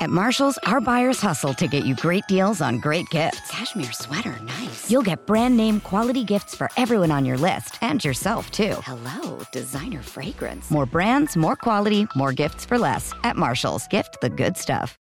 At Marshall's, our buyers hustle to get you great deals on great gifts. Cashmere sweater, nice. You'll get brand-name quality gifts for everyone on your list, and yourself, too. Hello, designer fragrance. More brands, more quality, more gifts for less. At Marshall's, gift the good stuff.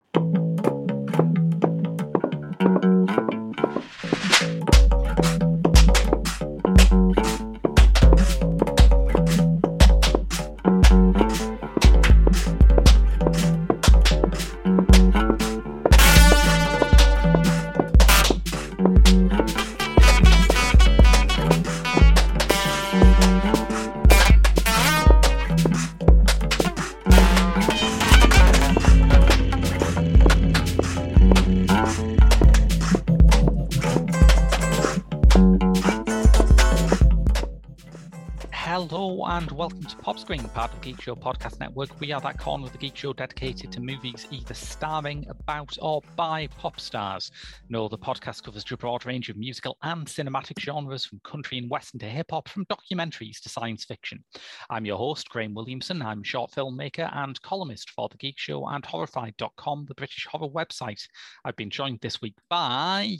And welcome to Pop Screen, part of the Geek Show Podcast Network. We are that corner of the Geek Show dedicated to movies either starring, about, or by pop stars. No, the podcast covers a broad range of musical and cinematic genres, from country and western to hip-hop, from documentaries to science fiction. I'm your host, Graham Williamson. I'm a short filmmaker and columnist for The Geek Show and Horrified.com, the British horror website. I've been joined this week by...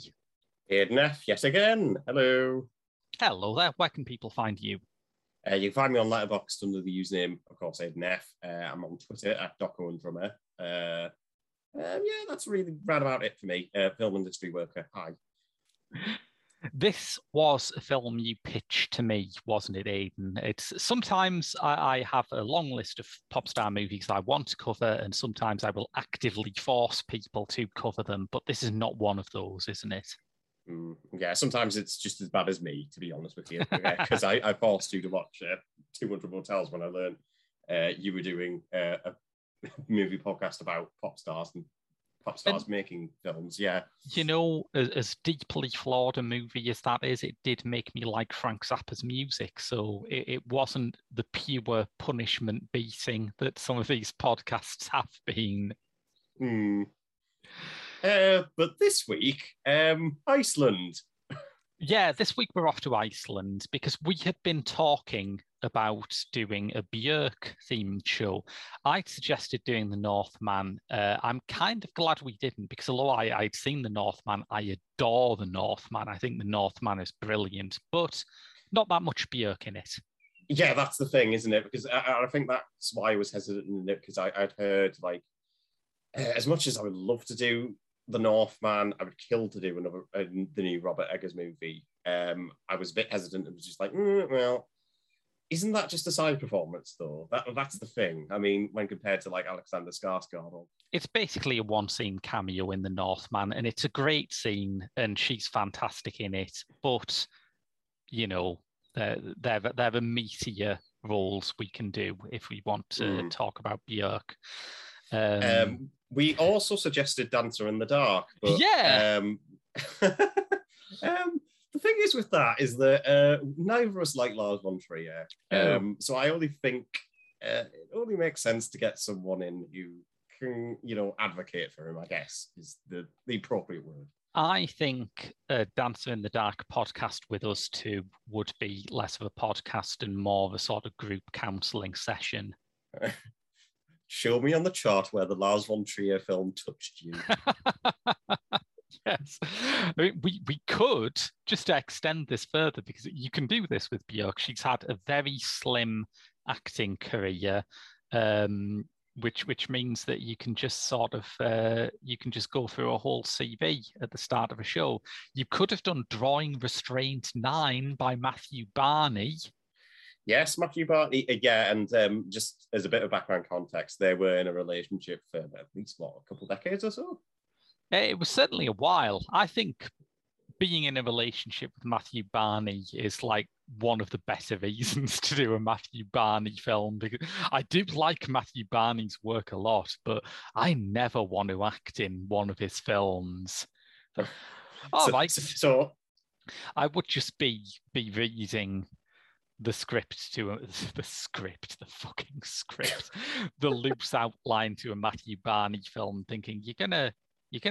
Aidan F, yes again. Hello. Hello there. Where can people find you? You can find me on Letterboxd under the username, of course, Aidan F. I'm on Twitter at @DocOwenDrummer. That's really round about it for me. Film industry worker. Hi. This was a film you pitched to me, wasn't it, Aidan? It's sometimes I have a long list of pop star movies I want to cover, and sometimes I will actively force people to cover them. But this is not one of those, isn't it? Yeah, sometimes it's just as bad as me, to be honest with you, because I forced you to watch 200 Motels when I learned you were doing a movie podcast about pop stars and pop stars and making films, yeah. You know, as deeply flawed a movie as that is, it did make me like Frank Zappa's music, so it wasn't the pure punishment beating that some of these podcasts have been. But this week, Iceland. Yeah, this week we're off to Iceland because we had been talking about doing a Björk-themed show. I suggested doing The Northman. I'm kind of glad we didn't, because although I'd seen The Northman, I adore The Northman. I think The Northman is brilliant, but not that much Björk in it. Yeah, that's the thing, isn't it? Because I think that's why I was hesitant in it, because I'd heard, like, as much as I would love to do The Northman, I would kill to do another the new Robert Eggers movie. I was a bit hesitant and was just like, well, isn't that just a side performance though? That's the thing. I mean, when compared to like Alexander Skarsgård, it's basically a one-scene cameo in The Northman, and it's a great scene, and she's fantastic in it. But you know, they're the meatier roles we can do if we want to talk about Björk. We also suggested Dancer in the Dark, but yeah. The thing is with that is that neither of us like Lars von Trier, so I only think it only makes sense to get someone in who can, you know, advocate for him, I guess, is the appropriate word. I think a Dancer in the Dark podcast with us two would be less of a podcast and more of a sort of group counselling session. Show me on the chart where the Lars von Trier film touched you. Yes. I mean, we could, just to extend this further, because you can do this with Björk. She's had a very slim acting career, which means that you can just sort of, you can just go through a whole CV at the start of a show. You could have done Drawing Restraint 9 by Matthew Barney. Yes, Matthew Barney, yeah, and just as a bit of background context, they were in a relationship for at least, a couple decades or so? It was certainly a while. I think being in a relationship with Matthew Barney is, like, one of the better reasons to do a Matthew Barney film, because I do like Matthew Barney's work a lot, but I never want to act in one of his films. So I would just be reading... the fucking script, the loose outline to a Matthew Barney film, thinking you're gonna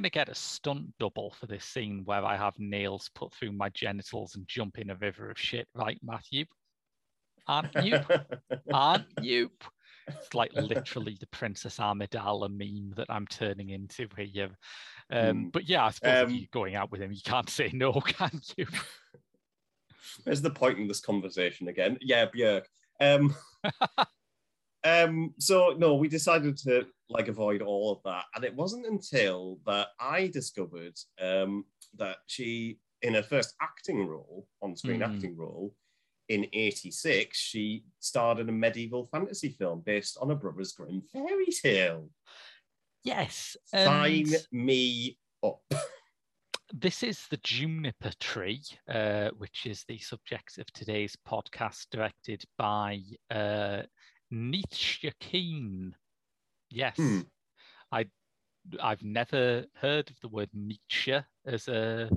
get a stunt double for this scene where I have nails put through my genitals and jump in a river of shit, right, Matthew? Aren't you? It's like literally the Princess Amidala meme that I'm turning into here. But yeah, I suppose if you're going out with him, you can't say no, can you? There's the point in this conversation again. Yeah, Björk. So no, we decided to like avoid all of that, and it wasn't until that I discovered that she, in her first acting role, on-screen acting role, in '86, she starred in a medieval fantasy film based on a Brothers Grimm fairy tale. Yes. Sign me up. This is The Juniper Tree, which is the subject of today's podcast, directed by Nietzchka Keene. Yes. I've never heard of the word Nietzsche as a...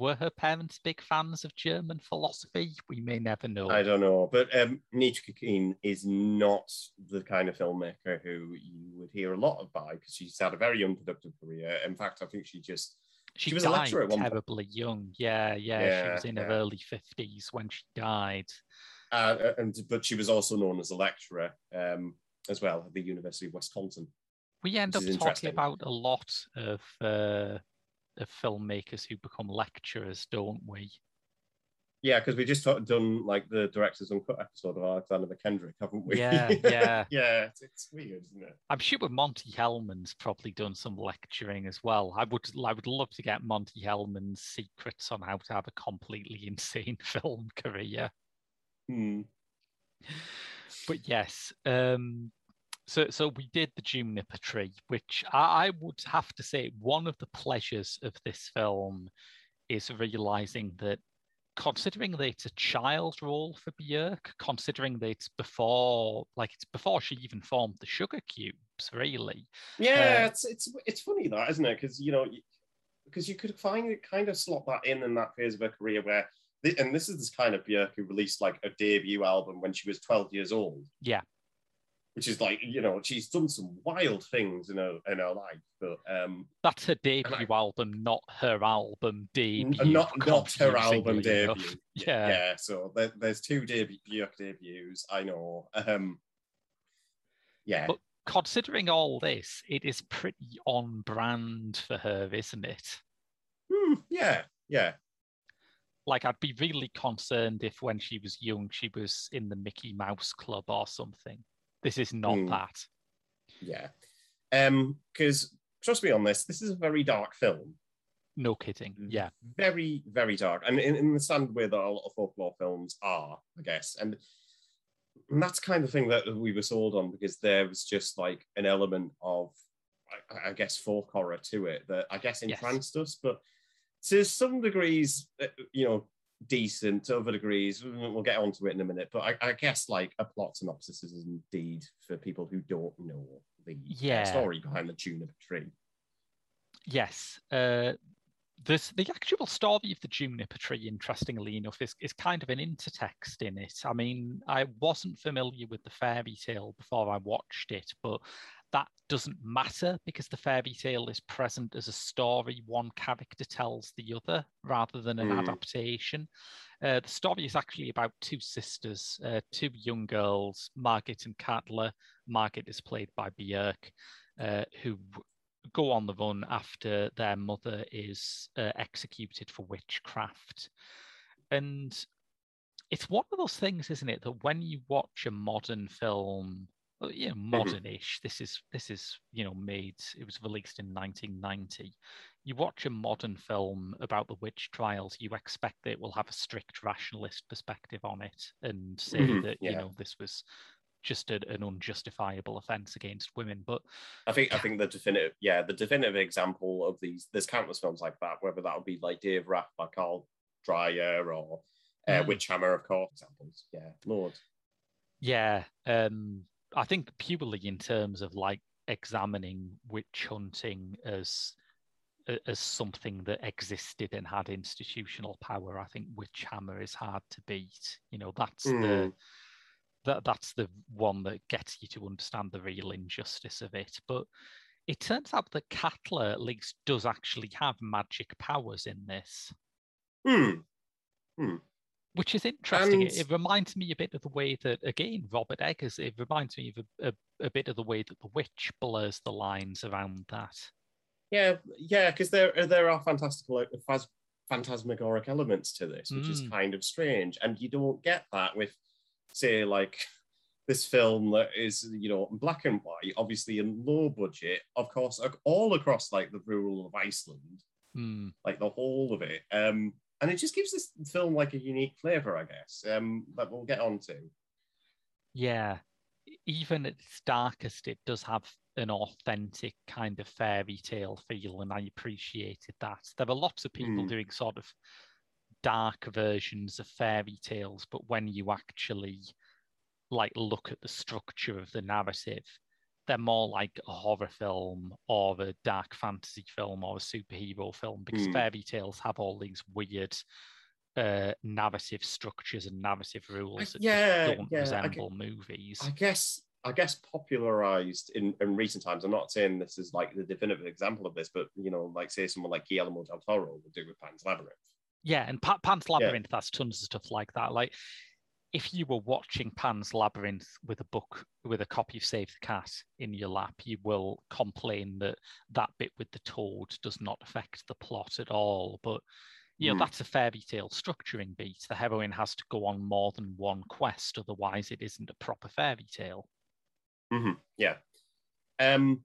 Were her parents big fans of German philosophy? We may never know. I don't know, but Nietzchka Keene is not the kind of filmmaker who you would hear a lot of by, because she's had a very unproductive career. In fact, I think she was died a lecturer at one point. Terribly young. Yeah. She was in her early 50s when she died. But she was also known as a lecturer as well at the University of Wisconsin. We end up talking about a lot of filmmakers who become lecturers, don't we? Yeah, because we just done like the Directors Uncut episode of Alexander Mackendrick, haven't we? Yeah. Yeah, it's weird, isn't it? I'm sure Monty Hellman's probably done some lecturing as well. I would love to get Monty Hellman's secrets on how to have a completely insane film career. But yes, So we did The Juniper Tree, which I would have to say one of the pleasures of this film is realising that, considering that it's a child role for Björk, considering that it's before she even formed the Sugar Cubes, really. Yeah, it's funny that, isn't it? Because you could kind of slot that in that phase of her career where, and this is this kind of Björk who released like a debut album when she was 12 years old. Yeah. Which is like, she's done some wild things in her life, but that's her debut album, not her album debut. Not her album debut. Yeah. So there's two Björk debuts. I know. Yeah. But considering all this, it is pretty on brand for her, isn't it? Yeah. Like, I'd be really concerned if when she was young, she was in the Mickey Mouse Club or something. This is not that. Yeah. Because, trust me on this, this is a very dark film. No kidding, yeah. Very, very dark. And in the same way that a lot of folklore films are, I guess. And that's kind of thing that we were sold on, because there was just, like, an element of, I guess, folk horror to it that, I guess, entranced us. But to some degrees, decent, to other degrees, we'll get onto it in a minute, but I guess like a plot synopsis is indeed for people who don't know the story behind The Juniper Tree. Yes. The actual story of The Juniper Tree, interestingly enough, is kind of an intertext in it. I mean, I wasn't familiar with the fairy tale before I watched it, but that doesn't matter, because the fairy tale is present as a story one character tells the other rather than an adaptation. The story is actually about two sisters, two young girls, Margit and Katla. Margit is played by Björk, who go on the run after their mother is executed for witchcraft. And it's one of those things, isn't it, that when you watch a modern film, modern-ish. This is made. It was released in 1990. You watch a modern film about the witch trials, you expect that it will have a strict rationalist perspective on it and say that this was just an unjustifiable offence against women. But I think the definitive example of these. There's countless films like that. Whether that would be like Dave Rath by Carl Dreyer or Witchhammer, of course. Examples. Yeah, Lord. Yeah. I think purely in terms of like examining witch hunting as something that existed and had institutional power, I think Witchhammer is hard to beat. That's that's the one that gets you to understand the real injustice of it. But it turns out that Katla at least does actually have magic powers in this. Which is interesting. It reminds me a bit of the way that, again, Robert Eggers, it reminds me of a bit of the way that The Witch blurs the lines around that. Yeah, because there are phantasmagoric elements to this, which is kind of strange. And you don't get that with, say, like this film that is, in black and white, obviously in low budget, of course, all across like the rural of Iceland, like the whole of it. And it just gives this film like a unique flavour, I guess, that we'll get on to. Yeah. Even at its darkest, it does have an authentic kind of fairy tale feel, and I appreciated that. There are lots of people doing sort of dark versions of fairy tales, but when you actually like look at the structure of the narrative, they're more like a horror film or a dark fantasy film or a superhero film, because fairy tales have all these weird narrative structures and narrative rules that just don't resemble movies. I guess popularized in recent times. I'm not saying this is like the definitive example of this, but like say someone like Guillermo del Toro would do with Pan's Labyrinth. Yeah, and Pan's Labyrinth has tons of stuff like that. Like, if you were watching Pan's Labyrinth with a book, with a copy of Save the Cat in your lap, you will complain that that bit with the toad does not affect the plot at all. But, that's a fairy tale structuring beat. The heroine has to go on more than one quest, otherwise it isn't a proper fairy tale. Mm-hmm. Yeah. And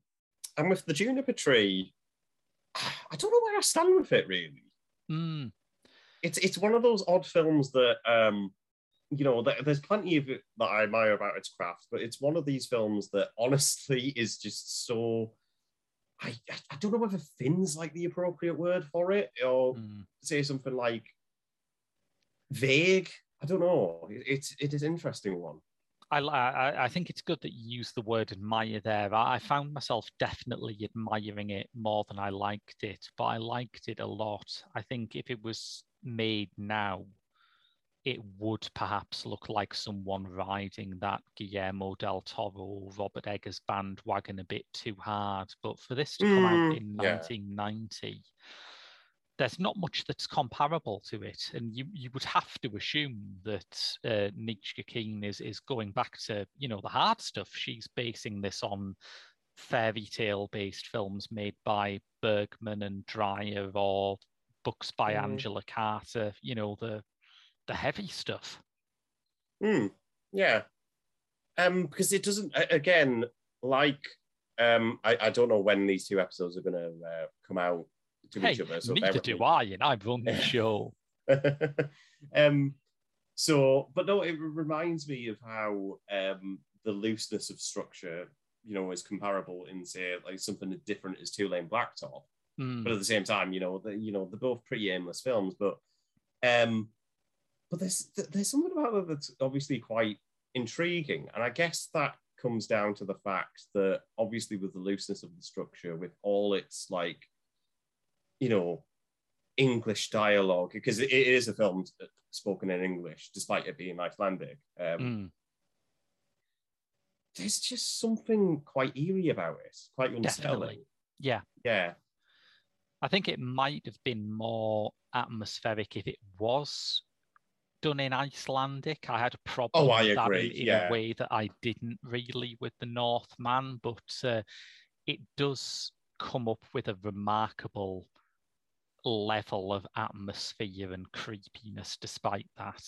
with The Juniper Tree, I don't know where I stand with it, really. It's one of those odd films that... there's plenty of it that I admire about its craft, but it's one of these films that honestly is just so... I don't know whether fin's like the appropriate word for it, or say something like vague. I don't know. It is an interesting one. I think it's good that you use the word admire there. I found myself definitely admiring it more than I liked it, but I liked it a lot. I think if it was made now, it would perhaps look like someone riding that Guillermo del Toro, Robert Eggers bandwagon a bit too hard. But for this to come out in 1990, there's not much that's comparable to it. And you would have to assume that Nietzchka Keene is going back to, the hard stuff. She's basing this on fairy tale-based films made by Bergman and Dreyer, or books by Angela Carter, the heavy stuff. Yeah. Because it doesn't, again, like, I don't know when these two episodes are going to come out to each other. So neither do I, and I've run the show. It reminds me of how the looseness of structure, is comparable in, say, like something different as Two-Lane Blacktop. But at the same time, they're both pretty aimless films, But there's something about that that's obviously quite intriguing. And I guess that comes down to the fact that obviously with the looseness of the structure, with all its like, English dialogue, because it is a film spoken in English, despite it being Icelandic. There's just something quite eerie about it, quite unsettling. Definitely. Yeah. Yeah. I think it might have been more atmospheric if it was done in Icelandic. I had a problem with that in a way that I didn't really with The Northman, but it does come up with a remarkable level of atmosphere and creepiness despite that.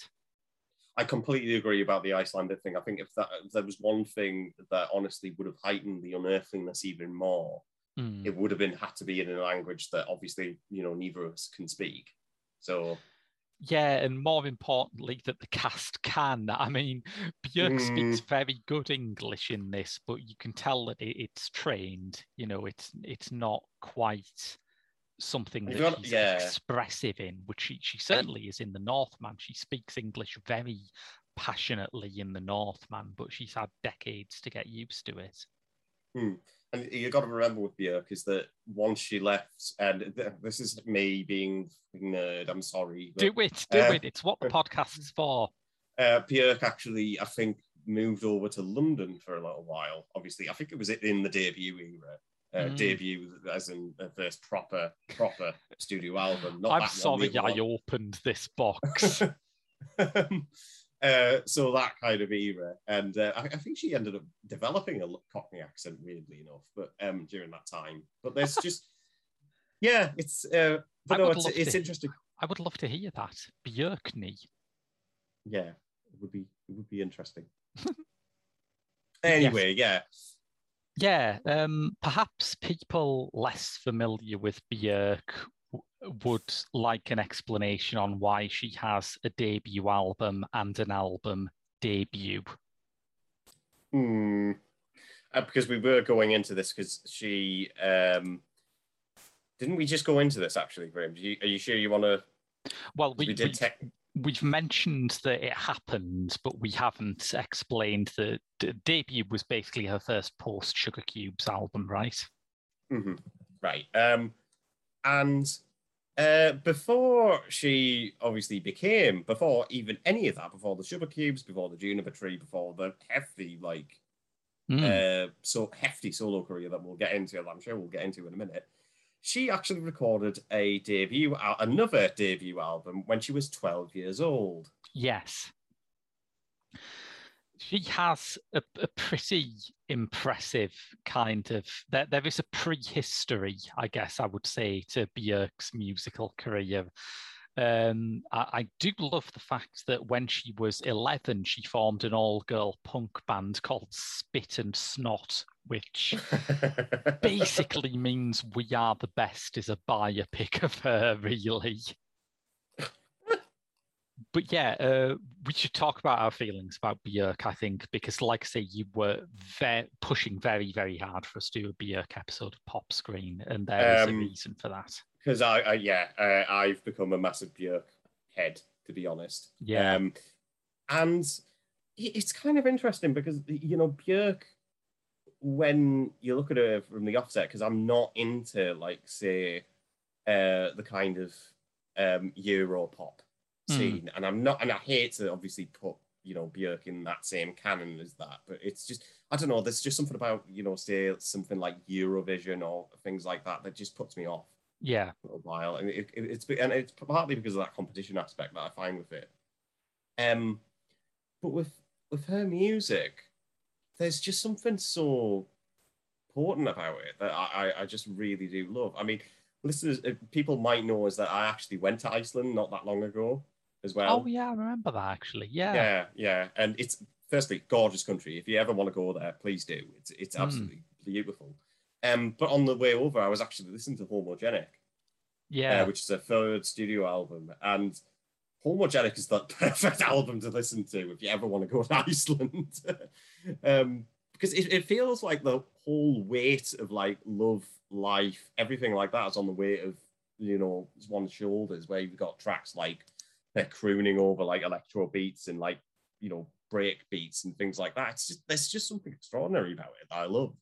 I completely agree about the Icelandic thing. I think if there was one thing that honestly would have heightened the unearthliness even more, it would have had to be in a language that obviously, neither of us can speak. So... yeah, and more importantly, that the cast can. I mean, Björk speaks very good English in this, but you can tell that it's trained. It's not quite something that she's expressive in, which she certainly is in The Northman. She speaks English very passionately in The Northman, but she's had decades to get used to it. And you've got to remember with Björk is that once she left, and this is me being a nerd, I'm sorry. But, do it. It's what the podcast is for. Björk actually, I think, moved over to London for a little while. Obviously, I think it was in the debut era. Debut as in the first proper studio album. Not I'm sorry I opened this box. So that kind of era, and I think she ended up developing a Cockney accent, weirdly enough, but during that time. But there's just, yeah, it's. But no, it's interesting. I would love to hear that Björkney. Yeah, it would be interesting. Anyway, yes. Yeah. Perhaps people less familiar with Björk would like an explanation on why she has a debut album and an album debut. Because we were going into this, because she didn't we just go into this actually, Graham? Are you sure you want to? Well, we've mentioned that it happened, but we haven't explained that debut was basically her first post Sugar Cubes album, right? Mm-hmm. Right. And before she obviously became, before even any of that, before the Sugar Cubes, before the Juniper Tree, before the hefty, hefty solo career that we'll get into, that I'm sure we'll get into in a minute, she actually recorded another debut album when she was 12 years old. Yes. She has a pretty impressive kind of... There is a prehistory, I guess I would say, to Björk's musical career. I do love the fact that when she was 11, she formed an all-girl punk band called Spit and Snot, which basically means "We Are the Best" is a biopic of her, really. But yeah, we should talk about our feelings about Björk, I think, because like I say, you were pushing very, very hard for us to do a Björk episode of Pop Screen, and there is a reason for that. Because I've become a massive Björk head, to be honest. Yeah. And it's kind of interesting because, you know, Björk, when you look at her from the offset, because I'm not into, like, say, the kind of Euro pop scene, and I hate to obviously put, you know, Björk in that same canon as that, but it's just, I don't know, there's just something about, you know, say something like Eurovision or things like that that just puts me off. Yeah, for a while, and it's partly because of that competition aspect that I find with it. But with her music, there's just something so important about it that I just really do love. I mean, listeners, people might know is that I actually went to Iceland not that long ago as well. Oh yeah, I remember that actually. Yeah. Yeah. And it's firstly gorgeous country. If you ever want to go there, please do. It's absolutely beautiful. But on the way over, I was actually listening to Homogenic. Yeah. Which is her third studio album. And Homogenic is that perfect album to listen to if you ever want to go to Iceland. Because it feels like the whole weight of, like, love, life, everything like that is on the weight of, you know, one's shoulders, where you've got tracks like they're crooning over, like, electro beats and, like, you know, break beats and things like that. It's just, there's just something extraordinary about it that I love.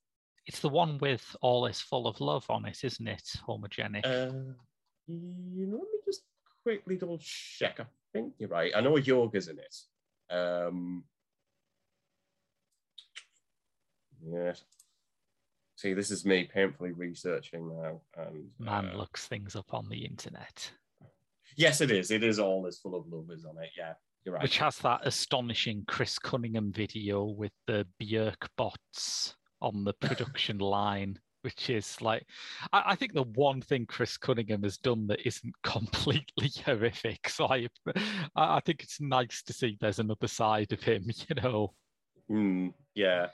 It's the one with "All Is Full of Love" on it, isn't it? Homogenic. You know, let me just quickly double check. I think you're right. I know yoga's in it. Yeah. See, this is me painfully researching now. And man looks things up on the internet. Yes, it is. It is "All Is Full of Love" is on it. Yeah, you're right. Which has that astonishing Chris Cunningham video with the Björk bots on the production line, which is like, I think the one thing Chris Cunningham has done that isn't completely horrific. So I think it's nice to see there's another side of him, you know. Yeah.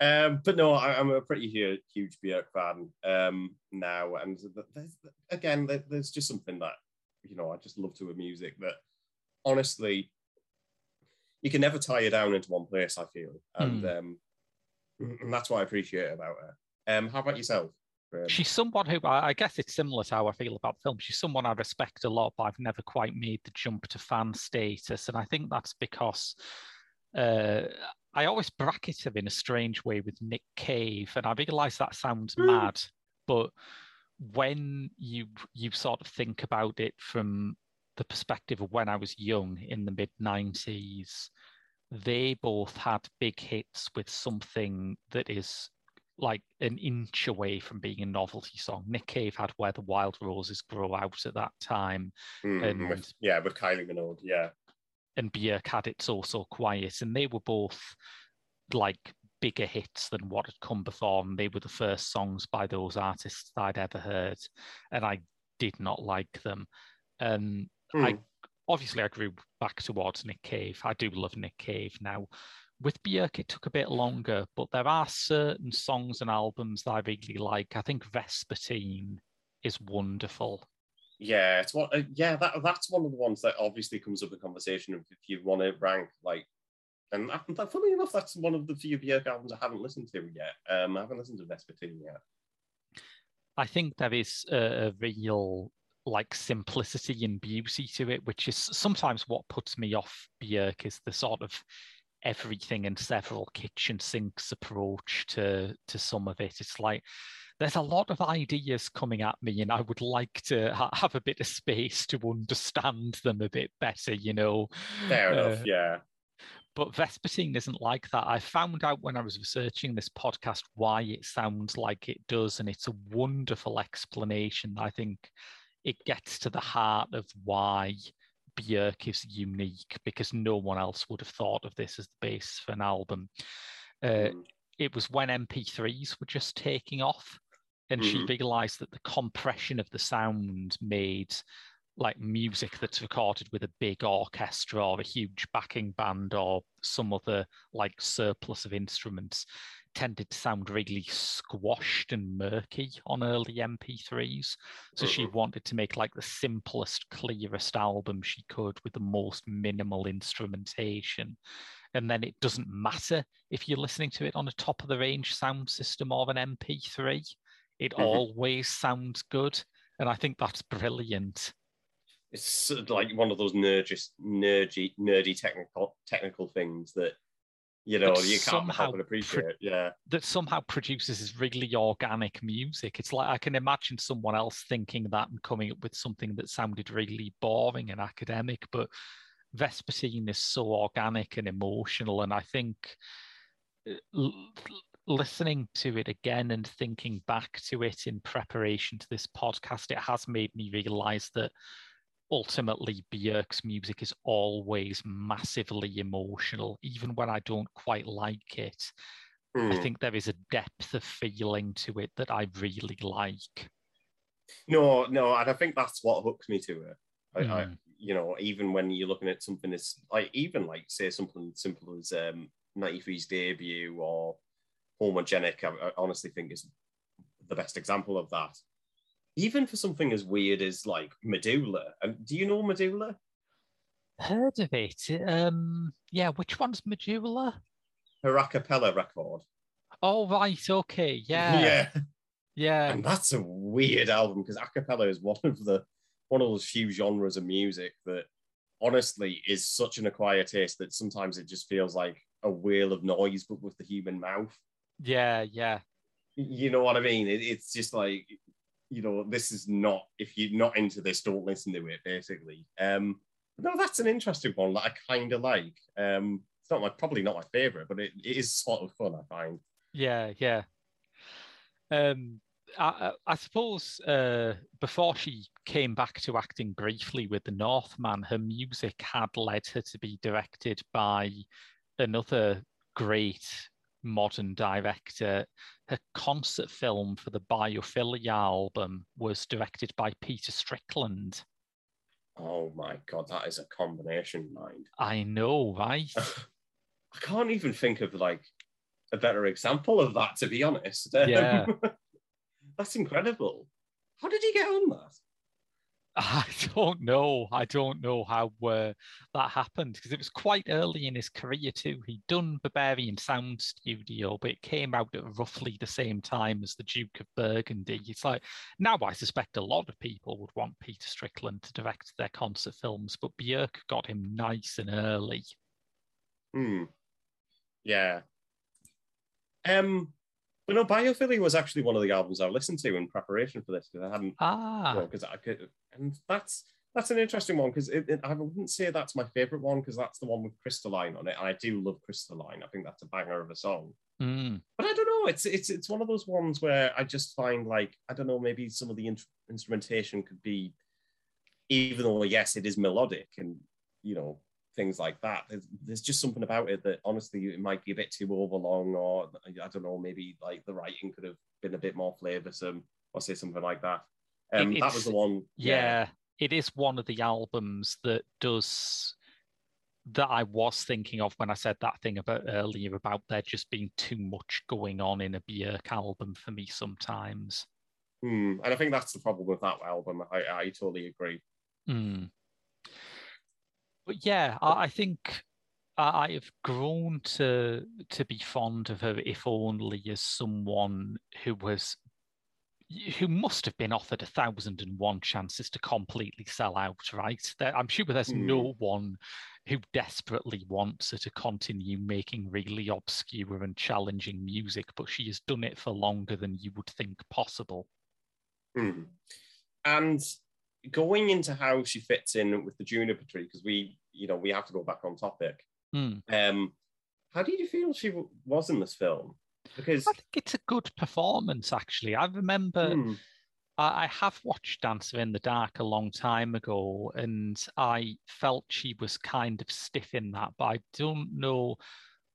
But no, I'm a pretty huge Björk fan now. And there's just something that, you know, I just love to her music that honestly, you can never tie her down into one place, I feel. And and that's what I appreciate about her. How about yourself? She's someone who, I guess it's similar to how I feel about film. She's someone I respect a lot, but I've never quite made the jump to fan status. And I think that's because I always bracket her in a strange way with Nick Cave. And I realise that sounds mad, but when you sort of think about it from the perspective of when I was young in the mid-90s, they both had big hits with something that is like an inch away from being a novelty song. Nick Cave had "Where the Wild Roses Grow Out" at that time. And with Kylie Minogue, yeah. and Björk had It's Also Quiet, and they were both like bigger hits than what had come before, and they were the first songs by those artists that I'd ever heard, and I did not like them. I grew back towards Nick Cave. I do love Nick Cave now. With Björk, it took a bit longer, but there are certain songs and albums that I really like. I think Vespertine is wonderful. Yeah, it's what. That's one of the ones that obviously comes up in conversation if you want to rank like. And funnily enough, that's one of the few Björk albums I haven't listened to yet. I haven't listened to Vespertine yet. I think there is a real like simplicity and beauty to it, which is sometimes what puts me off Björk, is the sort of everything and several kitchen sinks approach to some of it. It's like there's a lot of ideas coming at me, and I would like to have a bit of space to understand them a bit better, you know. Fair enough, yeah. But Vespertine isn't like that. I found out when I was researching this podcast why it sounds like it does, and it's a wonderful explanation. I think it gets to the heart of why Björk is unique, because no one else would have thought of this as the basis for an album. It was when MP3s were just taking off, and she realised that the compression of the sound made like music that's recorded with a big orchestra or a huge backing band or some other like surplus of instruments tended to sound really squashed and murky on early MP3s. So she wanted to make like the simplest, clearest album she could with the most minimal instrumentation. And then it doesn't matter if you're listening to it on a top of the range sound system or an MP3, it always sounds good. And I think that's brilliant. It's like one of those nerdy technical things that, you know, you can't help but appreciate. That somehow produces this really organic music. It's like I can imagine someone else thinking that and coming up with something that sounded really boring and academic, but Vespertine is so organic and emotional. And I think listening to it again and thinking back to it in preparation to this podcast, it has made me realise that ultimately, Björk's music is always massively emotional, even when I don't quite like it. I think there is a depth of feeling to it that I really like. No, and I think that's what hooks me to it. I even when you're looking at something as, like, even like, say, something simple as 93's debut or Homogenic, I honestly think is the best example of that. Even for something as weird as like Medulla. Do you know Medulla? Heard of it. Yeah, which one's Medulla? Her a cappella record. Oh, right. Okay. Yeah. Yeah. And that's a weird album, because a cappella is one of those few genres of music that honestly is such an acquired taste that sometimes it just feels like a whale of noise, but with the human mouth. Yeah. You know what I mean? It's just like, you know, this is not, if you're not into this, don't listen to it, basically. No, that's an interesting one that I kind of like. It's not probably not my favourite, but it is sort of fun, I find. Yeah. I suppose before she came back to acting briefly with The Northman, her music had led her to be directed by another great modern director. Her concert film for the Biophilia album was directed by Peter Strickland. Oh my God, that is a combination, mind. I know, right? I can't even think of like a better example of that, to be honest. Yeah. That's incredible. How did he get on that? I don't know. I don't know how that happened, because it was quite early in his career too. He'd done Bavarian Sound Studio, but it came out at roughly the same time as The Duke of Burgundy. It's like, now I suspect a lot of people would want Peter Strickland to direct their concert films, but Björk got him nice and early. Yeah. But no, Biophilia was actually one of the albums I listened to in preparation for this, because I hadn't. And that's an interesting one, because I wouldn't say that's my favourite one, because that's the one with Crystalline on it, and I do love Crystalline. I think that's a banger of a song. But I don't know. It's one of those ones where I just find, like, I don't know, maybe some of the instrumentation could be, even though yes, it is melodic and you know things like that. There's just something about it that honestly, it might be a bit too overlong, or I don't know, maybe like the writing could have been a bit more flavorsome or say something like that. That was the one. Yeah, it is one of the albums that does that I was thinking of when I said that thing about earlier about there just being too much going on in a Björk album for me sometimes. And I think that's the problem with that album. I totally agree. But yeah, I think I have grown to be fond of her, if only as someone who must have been offered 1,001 chances to completely sell out, right? I'm sure there's no one who desperately wants her to continue making really obscure and challenging music, but she has done it for longer than you would think possible. And going into how she fits in with the Juniper Tree, because we have to go back on topic. How did you feel she was in this film? Because I think it's a good performance, actually. I remember I have watched Dancer in the Dark a long time ago, and I felt she was kind of stiff in that, but I don't know.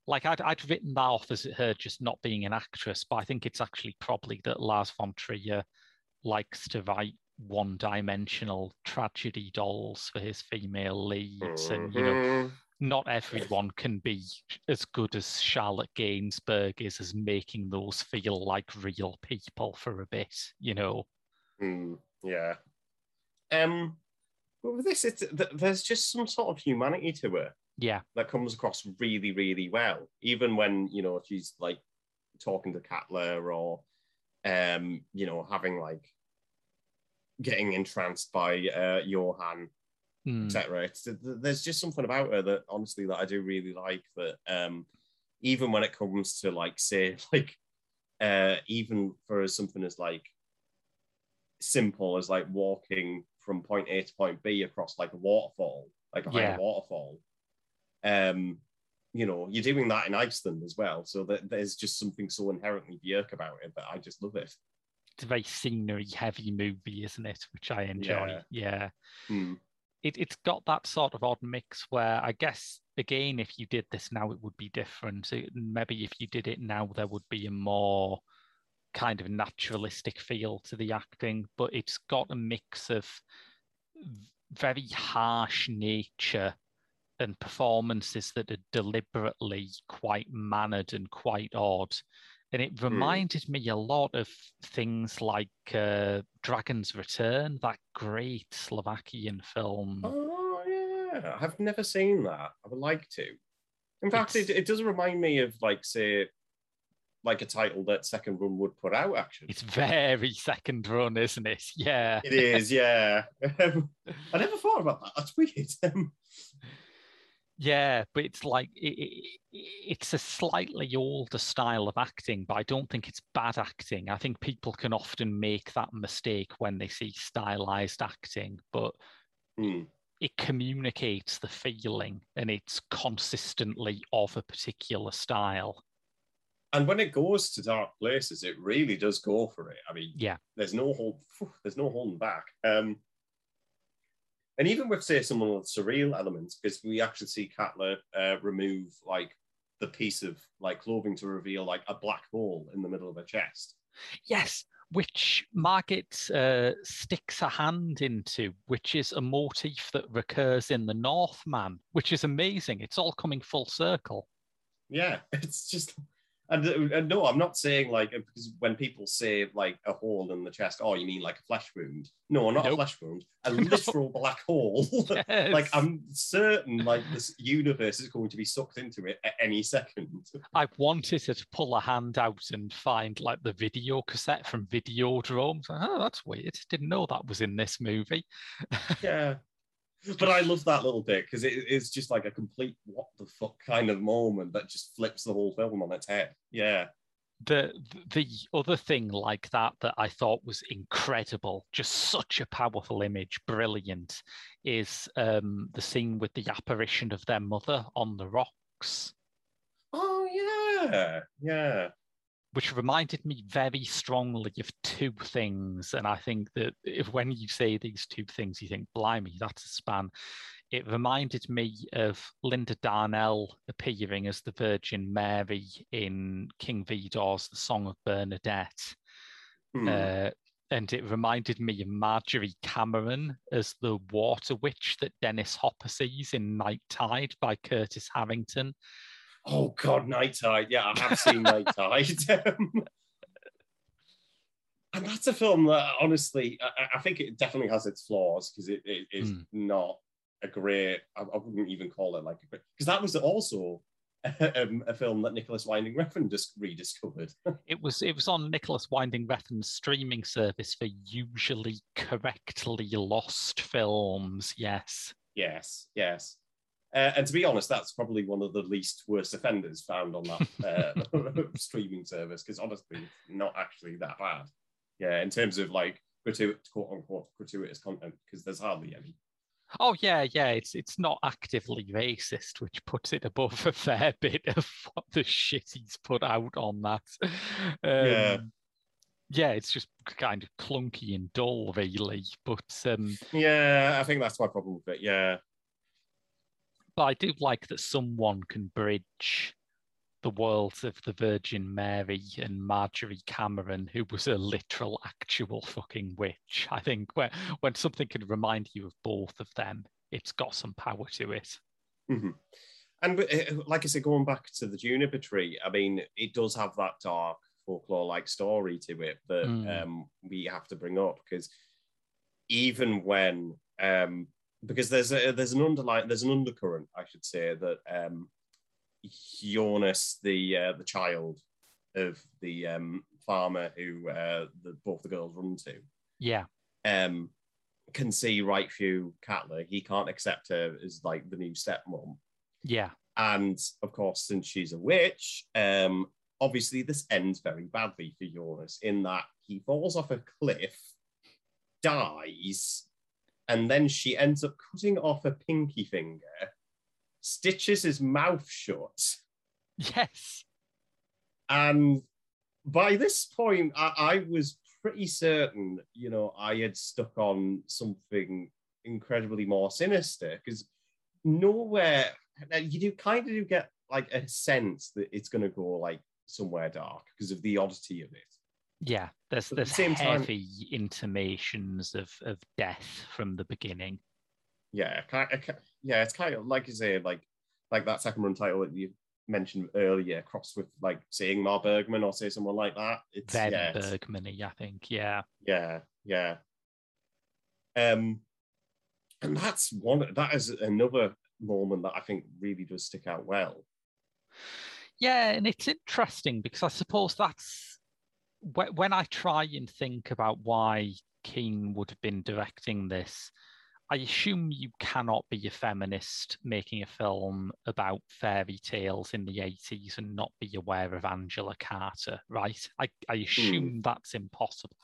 Like, I'd written that off as her just not being an actress, but I think it's actually probably that Lars von Trier likes to write one-dimensional tragedy dolls for his female leads, and, not everyone can be as good as Charlotte Gainsbourg is as making those feel like real people for a bit, you know? Yeah. But with this, there's just some sort of humanity to her. Yeah. That comes across really, really well. Even when, she's like talking to Katla or, having like getting entranced by Johan. Etc. There's just something about her that honestly that I do really like, that even when it comes to like say like even for something as like simple as like walking from point A to point B across like a waterfall, like a high waterfall, you're doing that in Iceland as well, so that there's just something so inherently Björk about it that I just love it. It's a very scenery heavy movie, isn't it, which I enjoy. It's got that sort of odd mix where I guess, again, if you did this now, it would be different. Maybe if you did it now, there would be a more kind of naturalistic feel to the acting, but it's got a mix of very harsh nature and performances that are deliberately quite mannered and quite odd. And it reminded me a lot of things like Dragon's Return, that great Slovakian film. Oh, yeah. I've never seen that. I would like to. In fact, it does remind me of, like, say, like a title that Second Run would put out, actually. It's very Second Run, isn't it? Yeah. It is, yeah. I never thought about that. That's weird. Yeah, but it's like, it's a slightly older style of acting, but I don't think it's bad acting. I think people can often make that mistake when they see stylized acting, but it communicates the feeling and it's consistently of a particular style. And when it goes to dark places, it really does go for it. I mean, yeah, there's no holding back. And even with, say, some of the surreal elements, because we actually see Katla remove, like, the piece of, like, clothing to reveal, like, a black hole in the middle of her chest. Yes, which Margit sticks her hand into, which is a motif that recurs in The Northman, which is amazing. It's all coming full circle. Yeah, it's just... And no, I'm not saying, like, because when people say, like, a hole in the chest, oh, you mean, like, a flesh wound. No, not a flesh wound, a literal black hole. Yes. Like, I'm certain, like, this universe is going to be sucked into it at any second. I wanted her to pull a hand out and find, like, the video cassette from Videodrome. Oh, that's weird. Didn't know that was in this movie. Yeah. But I love that little bit because it is just like a complete what the fuck kind of moment that just flips the whole film on its head. Yeah. The other thing like that I thought was incredible, just such a powerful image, brilliant, is the scene with the apparition of their mother on the rocks. Oh, yeah. Yeah. which reminded me very strongly of two things. And I think that if when you say these two things, you think, blimey, that's a span. It reminded me of Linda Darnell appearing as the Virgin Mary in King Vidor's The Song of Bernadette. Mm. And it reminded me of Marjorie Cameron as the water witch that Dennis Hopper sees in Night Tide by Curtis Harrington. Oh, God, Night Tide. Yeah, I have seen Night Tide. And that's a film that, honestly, I think it definitely has its flaws because it is not a great... I wouldn't even call it like a great... Because that was also a film that Nicholas Winding Refn just rediscovered. It was on Nicholas Winding Refn's streaming service for usually correctly lost films, yes. Yes, yes. And to be honest, that's probably one of the least worst offenders found on that streaming service, because honestly, it's not actually that bad. Yeah, in terms of like quote-unquote gratuitous content, because there's hardly any. Oh, yeah, yeah, it's not actively racist, which puts it above a fair bit of what the shit he's put out on that. Yeah, it's just kind of clunky and dull, really. But yeah, I think that's my problem with it, yeah. But I do like that someone can bridge the worlds of the Virgin Mary and Marjorie Cameron, who was a literal, actual fucking witch. I think when something can remind you of both of them, it's got some power to it. Mm-hmm. And like I said, going back to The Juniper Tree, I mean, it does have that dark folklore-like story to it that we have to bring up, because even when... because there's an undercurrent, I should say, that Jonas, the child of the farmer who both the girls run to, can see right through Katla. He can't accept her as like the new stepmom. Yeah, and of course, since she's a witch, obviously this ends very badly for Jonas in that he falls off a cliff, dies. And then she ends up cutting off a pinky finger, stitches his mouth shut. Yes. And by this point, I was pretty certain, you know, I had stuck on something incredibly more sinister, because nowhere, you kind of get like a sense that it's going to go like somewhere dark because of the oddity of it. Yeah, there's heavy intimations of death from the beginning. Yeah, yeah, it's kind of like you say, like that second run title that you mentioned earlier, crossed with like saying Mar Bergman or say someone like that. It's very Bergman-y, I think. Yeah, yeah, yeah. And that is another moment that I think really does stick out well. Yeah, and it's interesting because I suppose that's. When I try and think about why Keene would have been directing this, I assume you cannot be a feminist making a film about fairy tales in the 80s and not be aware of Angela Carter, right? I assume that's impossible.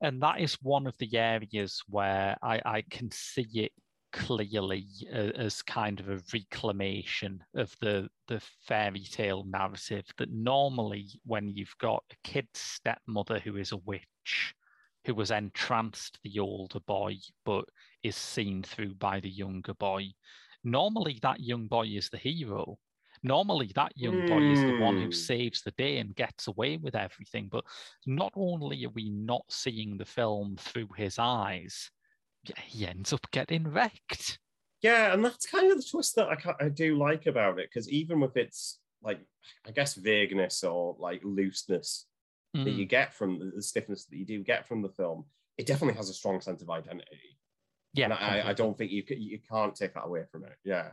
And that is one of the areas where I can see it clearly as kind of a reclamation of the fairy tale narrative, that normally when you've got a kid's stepmother who is a witch who has entranced the older boy but is seen through by the younger boy, normally that young boy is the hero. Normally that young boy is the one who saves the day and gets away with everything. But not only are we not seeing the film through his eyes, he ends up getting wrecked. Yeah, and that's kind of the twist that I do like about it, because even with its, like, I guess vagueness or, like, looseness that you get from the stiffness that you do get from the film, it definitely has a strong sense of identity. Yeah. And I don't think you can't take that away from it, yeah.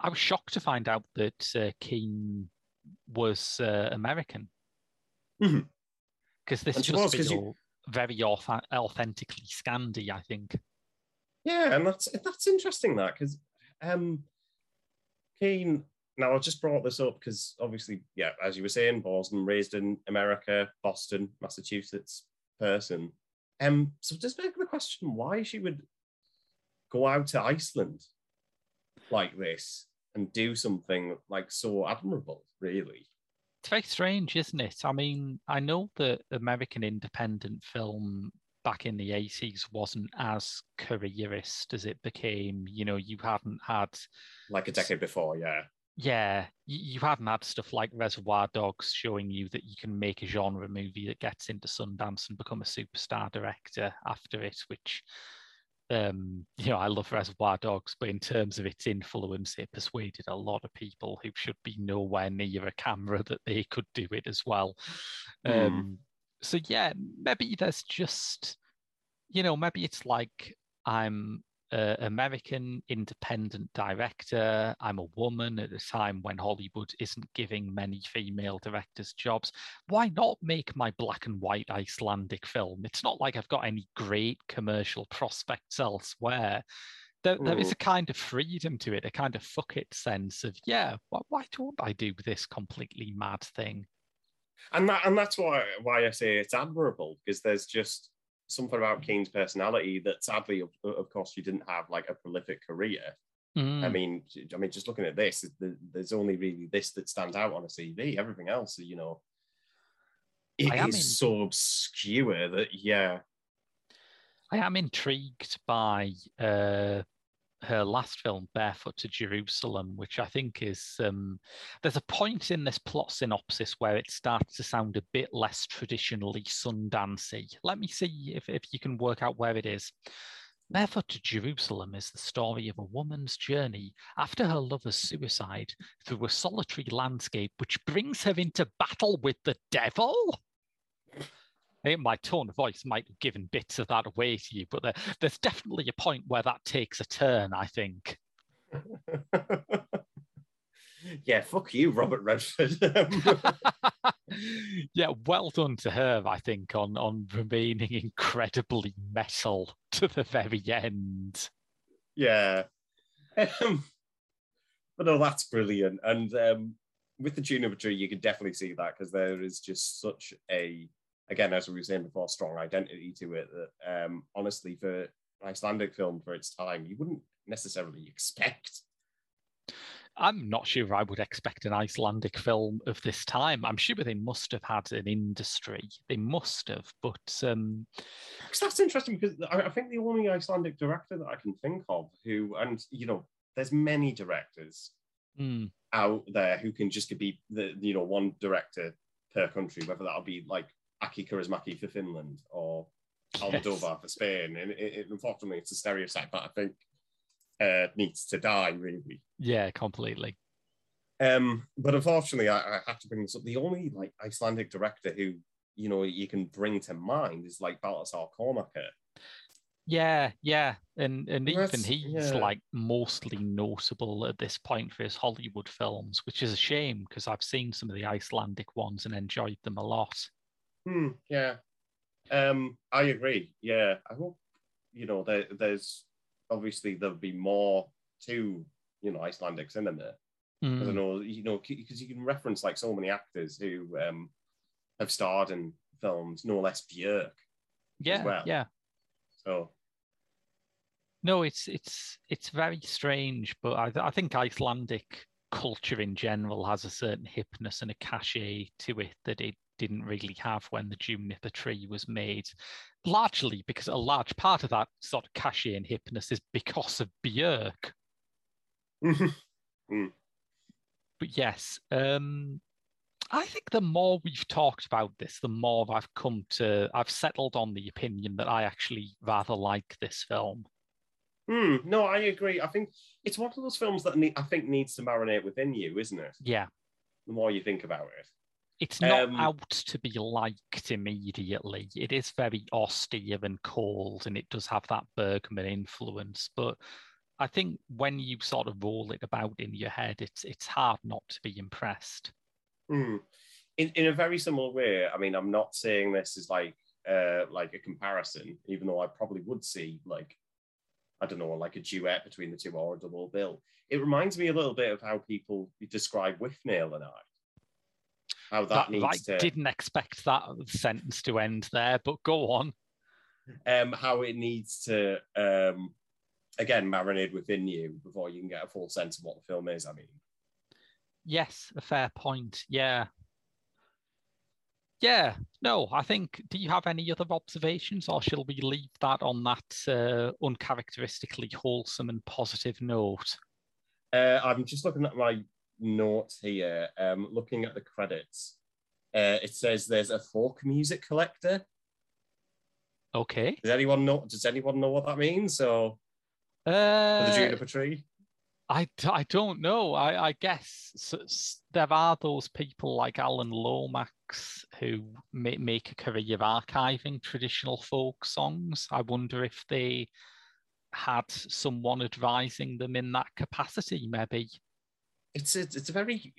I was shocked to find out that Keene was American. Mm-hmm. Because this just feels... very authentically Scandi, I think. Yeah, and that's interesting, that, because Keene, now I just brought this up because obviously, yeah, as you were saying, Boston, raised in America, Boston, Massachusetts person. So just beg the question why she would go out to Iceland like this and do something like so admirable, really. It's very strange, isn't it? I mean, I know that American independent film back in the 80s wasn't as careerist as it became. You know, you hadn't had... Like a decade before, yeah. Yeah, you haven't had stuff like Reservoir Dogs showing you that you can make a genre movie that gets into Sundance and become a superstar director after it, which, you know, I love Reservoir Dogs, but in terms of its influence, it persuaded a lot of people who should be nowhere near a camera that they could do it as well. So, yeah, maybe there's just, you know, maybe it's like I'm... American independent director. I'm a woman at a time when Hollywood isn't giving many female directors jobs. Why not make my black and white Icelandic film? It's not like I've got any great commercial prospects elsewhere. There is a kind of freedom to it, a kind of fuck it sense of, yeah, why don't I do this completely mad thing? And that's why I say it's admirable, because there's just something about Keene's personality that, sadly, of course, she didn't have like a prolific career. I mean, just looking at this, there's only really this that stands out on a CV. Everything else, you know, it is so obscure that, yeah. I am intrigued by her last film, Barefoot to Jerusalem, which I think is, there's a point in this plot synopsis where it starts to sound a bit less traditionally Sundancey. Let me see if you can work out where it is. Barefoot to Jerusalem is the story of a woman's journey after her lover's suicide through a solitary landscape, which brings her into battle with the devil. My tone of voice might have given bits of that away to you, but there's definitely a point where that takes a turn, I think. Yeah, fuck you, Robert Redford. Yeah, well done to her, I think, on remaining incredibly metal to the very end. Yeah. But no, that's brilliant. And with the Juniper Tree, you can definitely see that, because there is just such a... Again, as we were saying before, strong identity to it that, honestly, for an Icelandic film for its time, you wouldn't necessarily expect. I'm not sure I would expect an Icelandic film of this time. I'm sure they must have had an industry. They must have, but... that's interesting, because I think the only Icelandic director that I can think of who, and, you know, there's many directors out there who can just be, you know, one director per country, whether that'll be, like, Aki Kaurismäki for Finland or Almodovar for Spain. And unfortunately, it's a stereotype that I think needs to die, really. Yeah, completely. But unfortunately, I have to bring this up. The only like Icelandic director who, you know, you can bring to mind is like Baltasar Kormaker. Yeah, yeah. And even he's like mostly notable at this point for his Hollywood films, which is a shame, because I've seen some of the Icelandic ones and enjoyed them a lot. Yeah, I agree. Yeah, I hope, you know, there's obviously there'll be more to, you know, Icelandic cinema. I don't know, you know, because you can reference like so many actors who have starred in films, no less Björk. Yeah, as well. Yeah. So. No, it's very strange, but I think Icelandic culture in general has a certain hipness and a cachet to it that it didn't really have when the Juniper Tree was made, largely because a large part of that sort of cachet and hipness is because of Björk. But yes, I think the more we've talked about this, the more I've settled on the opinion that I actually rather like this film. No, I agree. I think it's one of those films that needs to marinate within you, isn't it? Yeah. The more you think about it. It's not out to be liked immediately. It is very austere and cold, and it does have that Bergman influence. But I think when you sort of roll it about in your head, it's hard not to be impressed. In a very similar way, I mean, I'm not saying this is like a comparison, even though I probably would see, like, I don't know, like a duet between the two or a double bill. It reminds me a little bit of how people describe Withnail and I. How that needs to... I didn't expect that sentence to end there, but go on. How it needs to, again, marinate within you before you can get a full sense of what the film is, I mean. Yes, a fair point, yeah. yeah, no, I think, do you have any other observations, or shall we leave that on that uncharacteristically wholesome and positive note? I'm just looking at my notes here, looking at the credits. It says there's a folk music collector. Okay. Does anyone know what that means? So, The Juniper Tree? I don't know. I guess there are those people like Alan Lomax who make a career archiving traditional folk songs. I wonder if they had someone advising them in that capacity, maybe. It's a very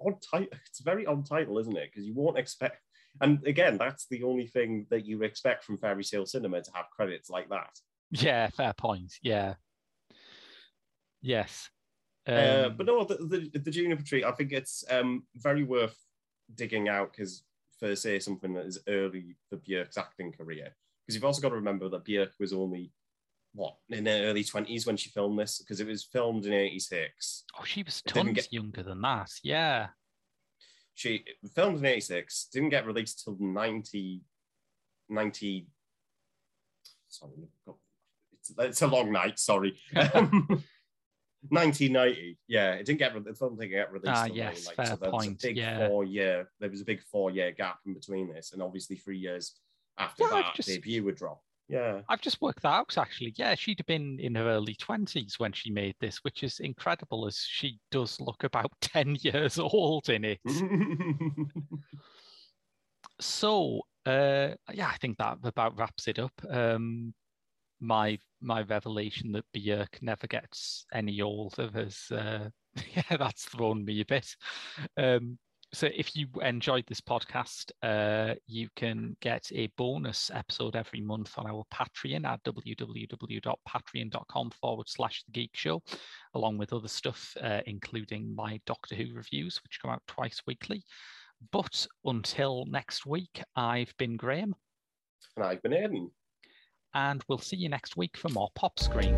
odd title, isn't it? Because you won't expect, and again, that's the only thing that you expect from fairy tale cinema, to have credits like that. Yeah, fair point. Yeah. Yes. But no, the Juniper Tree, I think it's very worth digging out, because for, say, something that is early for Björk's acting career, because you've also got to remember that Björk was only, what, in her early 20s when she filmed this, because it was filmed in 86. Oh, she was tons younger than that, yeah. She filmed in 86, didn't get released till 90... Sorry, it's a long night, sorry. 1990, yeah, it didn't get released. The film didn't get released. Yes, like, fair point. There was a big 4-year gap in between this, and obviously 3 years after that debut would drop. Yeah, I've just worked that out actually. Yeah, she'd have been in her early 20s when she made this, which is incredible, as she does look about 10 years old in it. So, I think that about wraps it up. My revelation that Björk never gets any older has that's thrown me a bit. So if you enjoyed this podcast, you can get a bonus episode every month on our Patreon at www.patreon.com/thegeekshow, along with other stuff, including my Doctor Who reviews, which come out twice weekly. But until next week, I've been Graham. And I've been Aidan. And we'll see you next week for more Pop Screen.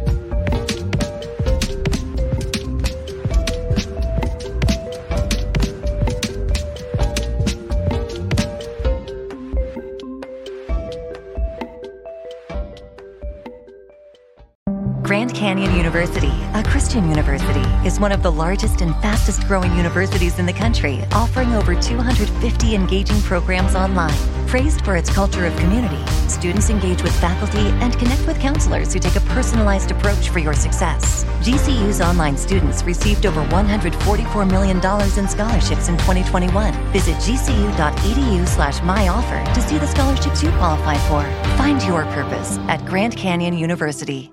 Grand Canyon University, a Christian university, is one of the largest and fastest growing universities in the country, offering over 250 engaging programs online. Praised for its culture of community, students engage with faculty and connect with counselors who take a personalized approach for your success. GCU's online students received over $144 million in scholarships in 2021. Visit gcu.edu/myoffer to see the scholarships you qualify for. Find your purpose at Grand Canyon University.